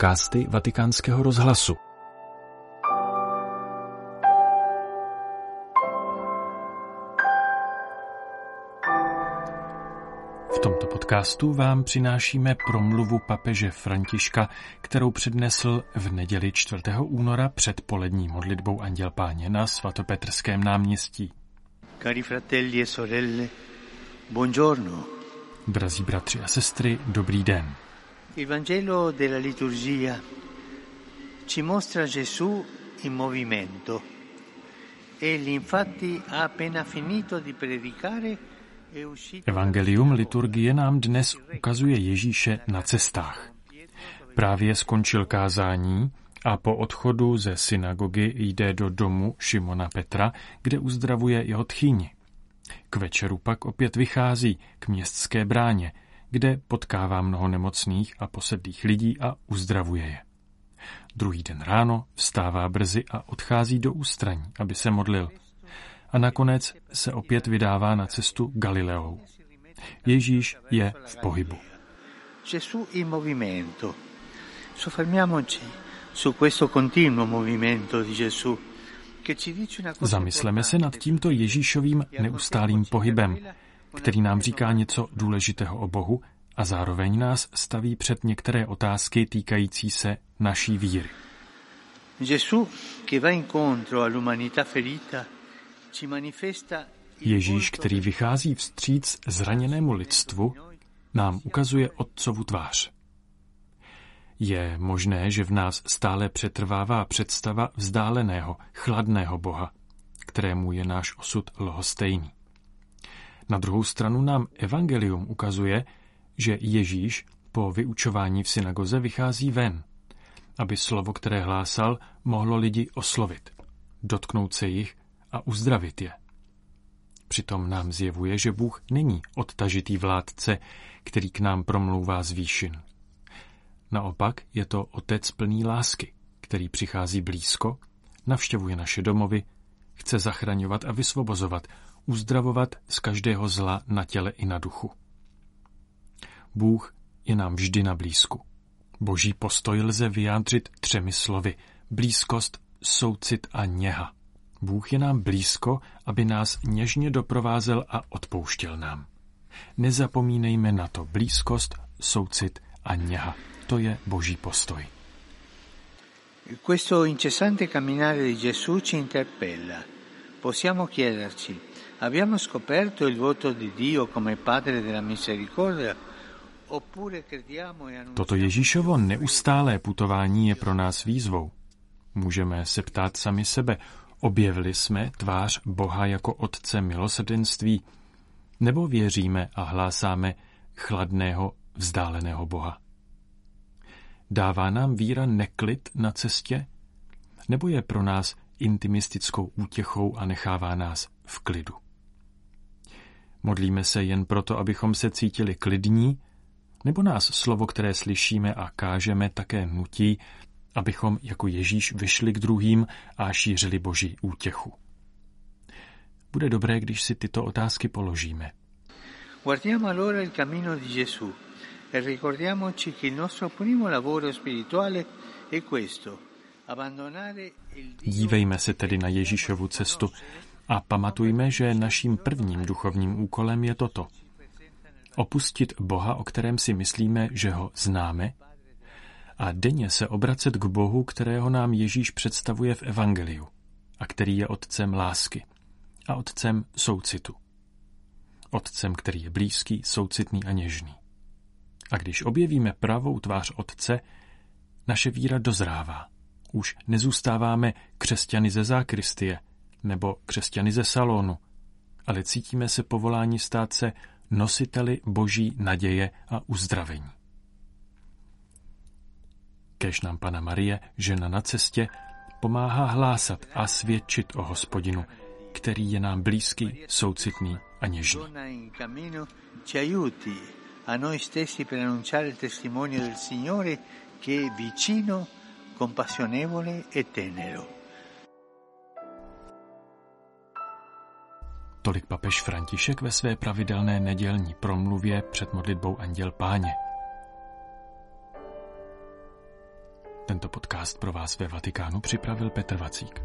podcasty Vatikánského rozhlasu. V tomto podcastu vám přinášíme promluvu papeže Františka, kterou přednesl v neděli 4. února před polední modlitbou Anděl Páně na svatopetrském náměstí. Cari fratelli e sorelle, buongiorno. Drazí bratři a sestry, dobrý den. Evangelo della liturgia ci mostra Gesù in movimento. Egli infatti ha appena finito di predicare. Evangelium liturgie nám dnes ukazuje Ježíše na cestách. Právě skončil kázání a po odchodu ze synagogy jde do domu Šimona Petra, kde uzdravuje jeho tchýni. K večeru pak opět vychází k městské bráně, kde potkává mnoho nemocných a posedlých lidí a uzdravuje je. Druhý den ráno vstává brzy a odchází do ústraní, aby se modlil. A nakonec se opět vydává na cestu Galileou. Ježíš je v pohybu. Gesù in movimento. Soffermiamoci su questo continuo movimento di Gesù. Zamysleme se nad tímto Ježíšovým neustálým pohybem, který nám říká něco důležitého o Bohu a zároveň nás staví před některé otázky týkající se naší víry. Gesù che va incontro all'umanità ferita. Ježíš, který vychází vstříc zraněnému lidstvu, nám ukazuje Otcovu tvář. Je možné, že v nás stále přetrvává představa vzdáleného, chladného Boha, kterému je náš osud lhostejný. Na druhou stranu nám Evangelium ukazuje, že Ježíš po vyučování v synagoze vychází ven, aby slovo, které hlásal, mohlo lidi oslovit, dotknout se jich a uzdravit je. Přitom nám zjevuje, že Bůh není odtažitý vládce, který k nám promlouvá z výšin. Naopak je to Otec plný lásky, který přichází blízko, navštěvuje naše domovy, chce zachraňovat a vysvobozovat, uzdravovat z každého zla na těle i na duchu. Bůh je nám vždy na blízku. Boží postoj lze vyjádřit 3 slovy: blízkost, soucit a něha. Bůh je nám blízko, aby nás něžně doprovázel a odpouštěl nám. Nezapomínejme na to: blízkost, soucit a něha. To je Boží postoj. Questo incessante camminare di Gesù ci interpella. Possiamo chiederci: abbiamo scoperto il volto di Dio come Padre della misericordia? Toto Ježíšovo neustálé putování je pro nás výzvou. Můžeme se ptát sami sebe: objevili jsme tvář Boha jako Otce milosrdenství, nebo věříme a hlásáme chladného, vzdáleného Boha? Dává nám víra neklid na cestě, nebo je pro nás intimistickou útěchou a nechává nás v klidu? Modlíme se jen proto, abychom se cítili klidní, nebo nás slovo, které slyšíme a kážeme, také nutí, abychom jako Ježíš vyšli k druhým a šířili Boží útěchu? Bude dobré, když si tyto otázky položíme. Guardiamo allora il cammino di Gesù e ricordiamoci che il nostro primo lavoro spirituale è questo. Dívejme se tedy na Ježíšovu cestu a pamatujme, že naším prvním duchovním úkolem je toto: opustit Boha, o kterém si myslíme, že ho známe, a denně se obracet k Bohu, kterého nám Ježíš představuje v Evangeliu a který je Otcem lásky a Otcem soucitu. Otcem, který je blízký, soucitný a něžný. A když objevíme pravou tvář Otce, naše víra dozrává. Už nezůstáváme křesťany ze zákristie nebo křesťany ze salonu, ale cítíme se povoláni stát se nositeli Boží naděje a uzdravení. Kéž nám Panna Marie, žena na cestě, pomáhá hlásat a svědčit o Hospodinu, který je nám blízký, soucitný a něžný. Tolik papež František ve své pravidelné nedělní promluvě před modlitbou Anděl Páně. Tento podcast pro vás ve Vatikánu připravil Petr Vacík.